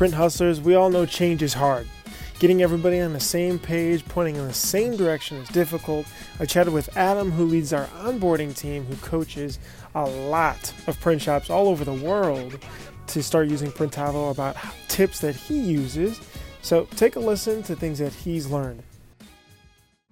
print hustlers, we all know change is hard. Getting everybody on the same page, pointing in the same direction is difficult. I chatted with Adam, who leads our onboarding team, who coaches a lot of print shops all over the world to start using Printavo, about tips that he uses. So take a listen to things that he's learned.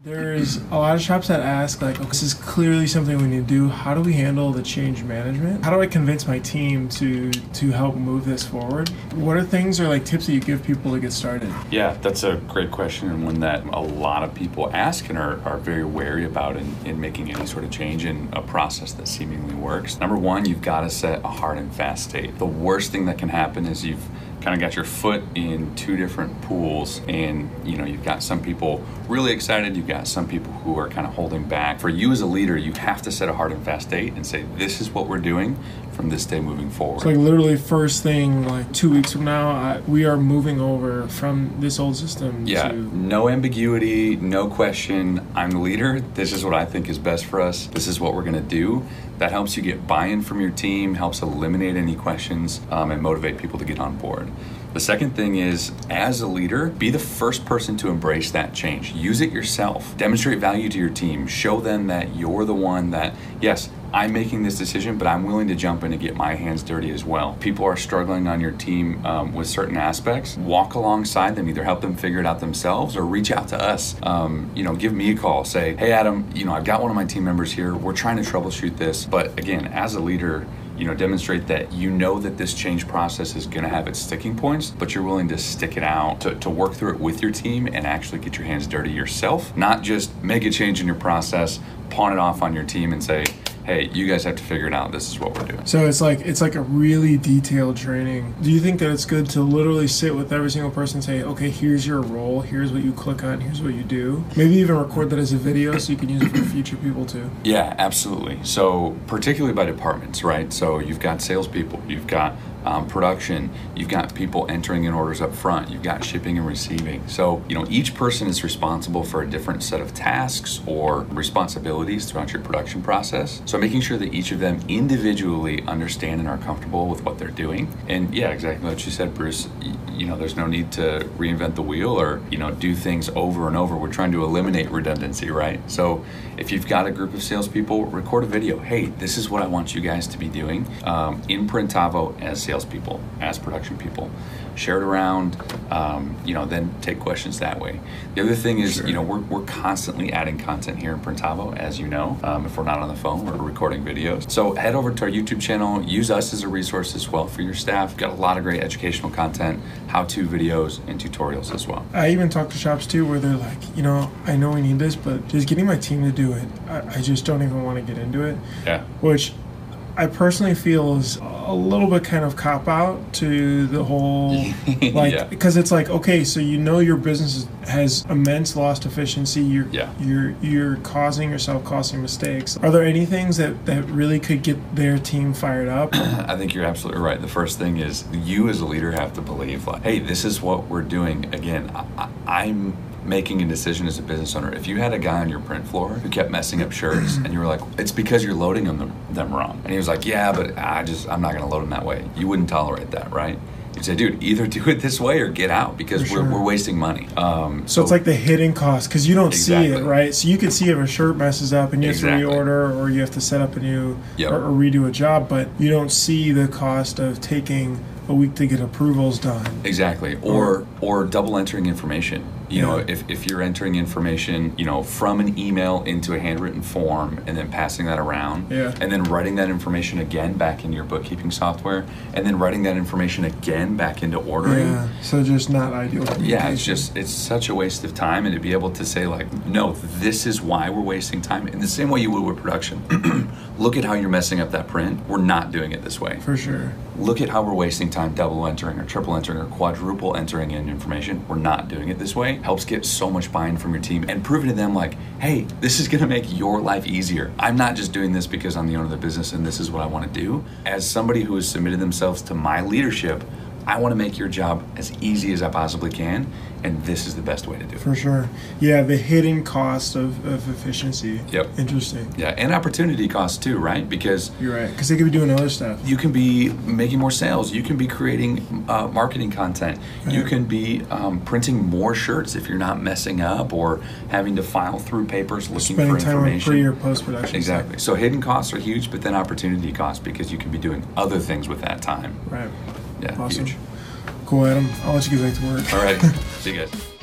There's a lot of shops that ask, like, oh, this is clearly something we need to do. How do we handle the change management? How do I convince my team to help move this forward? What are things or like tips that you give people to get started? Yeah, that's a great question, and one that a lot of people ask and are very wary about in making any sort of change in a process that seemingly works. Number one, you've got to set a hard and fast date. The worst thing that can happen is you've kind of got your foot in two different pools, and you know, you've got some people really excited, you've got some people who are kind of holding back. For you as a leader, you have to set a hard and fast date and say, this is what we're doing from this day moving forward. So like literally first thing, like 2 weeks from now, we are moving over from this old system to... No ambiguity, no question. I'm the leader. This is what I think is best for us. This is what we're going to do. That helps you get buy-in from your team, helps eliminate any questions, and motivate people to get on board. The second thing is, as a leader, be the first person to embrace that change. Use it yourself. Demonstrate value to your team. Show them that you're the one that, yes, I'm making this decision, but I'm willing to jump in and get my hands dirty as well. People are struggling on your team with certain aspects. Walk alongside them, either help them figure it out themselves or reach out to us. Give me a call. Say, hey, Adam, I've got one of my team members here. We're trying to troubleshoot this. But again, as a leader, demonstrate that that this change process is going to have its sticking points, but you're willing to stick it out, to work through it with your team and actually get your hands dirty yourself, not just make a change in your process, pawn it off on your team and say, hey, you guys have to figure it out. This is what we're doing. So it's like a really detailed training. Do you think that it's good to literally sit with every single person and say, okay, here's your role, here's what you click on, here's what you do? Maybe even record that as a video so you can use it for future people too. Yeah, absolutely. So particularly by departments, right? So you've got salespeople, you've got production, you've got people entering in orders up front, you've got shipping and receiving. So, each person is responsible for a different set of tasks or responsibilities throughout your production process. So making sure that each of them individually understand and are comfortable with what they're doing. And yeah, exactly what you said, Bruce, there's no need to reinvent the wheel or, do things over and over. We're trying to eliminate redundancy, right? So if you've got a group of salespeople, record a video. Hey, this is what I want you guys to be doing in Printavo as sales people, as production people. Share it around, then take questions that way. The other thing is, we're constantly adding content here in Printavo, as if we're not on the phone, we're recording videos. So head over to our YouTube channel, use us as a resource as well for your staff. Got a lot of great educational content, how-to videos and tutorials as well. I even talk to shops too where they're like, I know we need this, but just getting my team to do it, I just don't even want to get into it. Yeah. Which I personally feel is a little bit kind of cop out to the whole, because it's like, okay, so your business has immense lost efficiency. You're causing yourself mistakes. Are there any things that really could get their team fired up? I think you're absolutely right. The first thing is you as a leader have to believe, like, hey, this is what we're doing. Again, I'm making a decision as a business owner. If you had a guy on your print floor who kept messing up shirts and you were like, it's because you're loading them wrong. And he was like, yeah, but I'm not gonna load them that way. You wouldn't tolerate that, right? You'd say, dude, either do it this way or get out because we're wasting money. So it's like the hidden cost because you don't see it, right? So you can see if a shirt messes up and you have to reorder or you have to set up a new or redo a job, but you don't see the cost of taking a week to get approvals done. Exactly, or double entering information. If you're entering information, from an email into a handwritten form and then passing that around and then writing that information again back into your bookkeeping software and then writing that information again back into ordering. Yeah, so just not ideal. Yeah, it's such a waste of time, and to be able to say like, no, this is why we're wasting time in the same way you would with production. Look at how you're messing up that print. We're not doing it this way. For sure. Look at how we're wasting time double entering or triple entering or quadruple entering in information. We're not doing it this way. Helps get so much buy-in from your team and proving to them like, hey, this is going to make your life easier. I'm not just doing this because I'm the owner of the business and this is what I want to do. As somebody who has submitted themselves to my leadership, I want to make your job as easy as I possibly can, and this is the best way to do it. For sure. Yeah, the hidden cost of efficiency. Yep. Interesting. Yeah, and opportunity cost too, right? Because you're right. Because they could be doing other stuff. You can be making more sales. You can be creating marketing content. Right. You can be printing more shirts if you're not messing up or having to file through papers looking for information. Spending time on pre or post production. Exactly. So hidden costs are huge, but then opportunity costs, because you can be doing other things with that time. Right. Yeah. Awesome. Huge. Cool, Adam. I'll let you get back to work. All right. See you guys.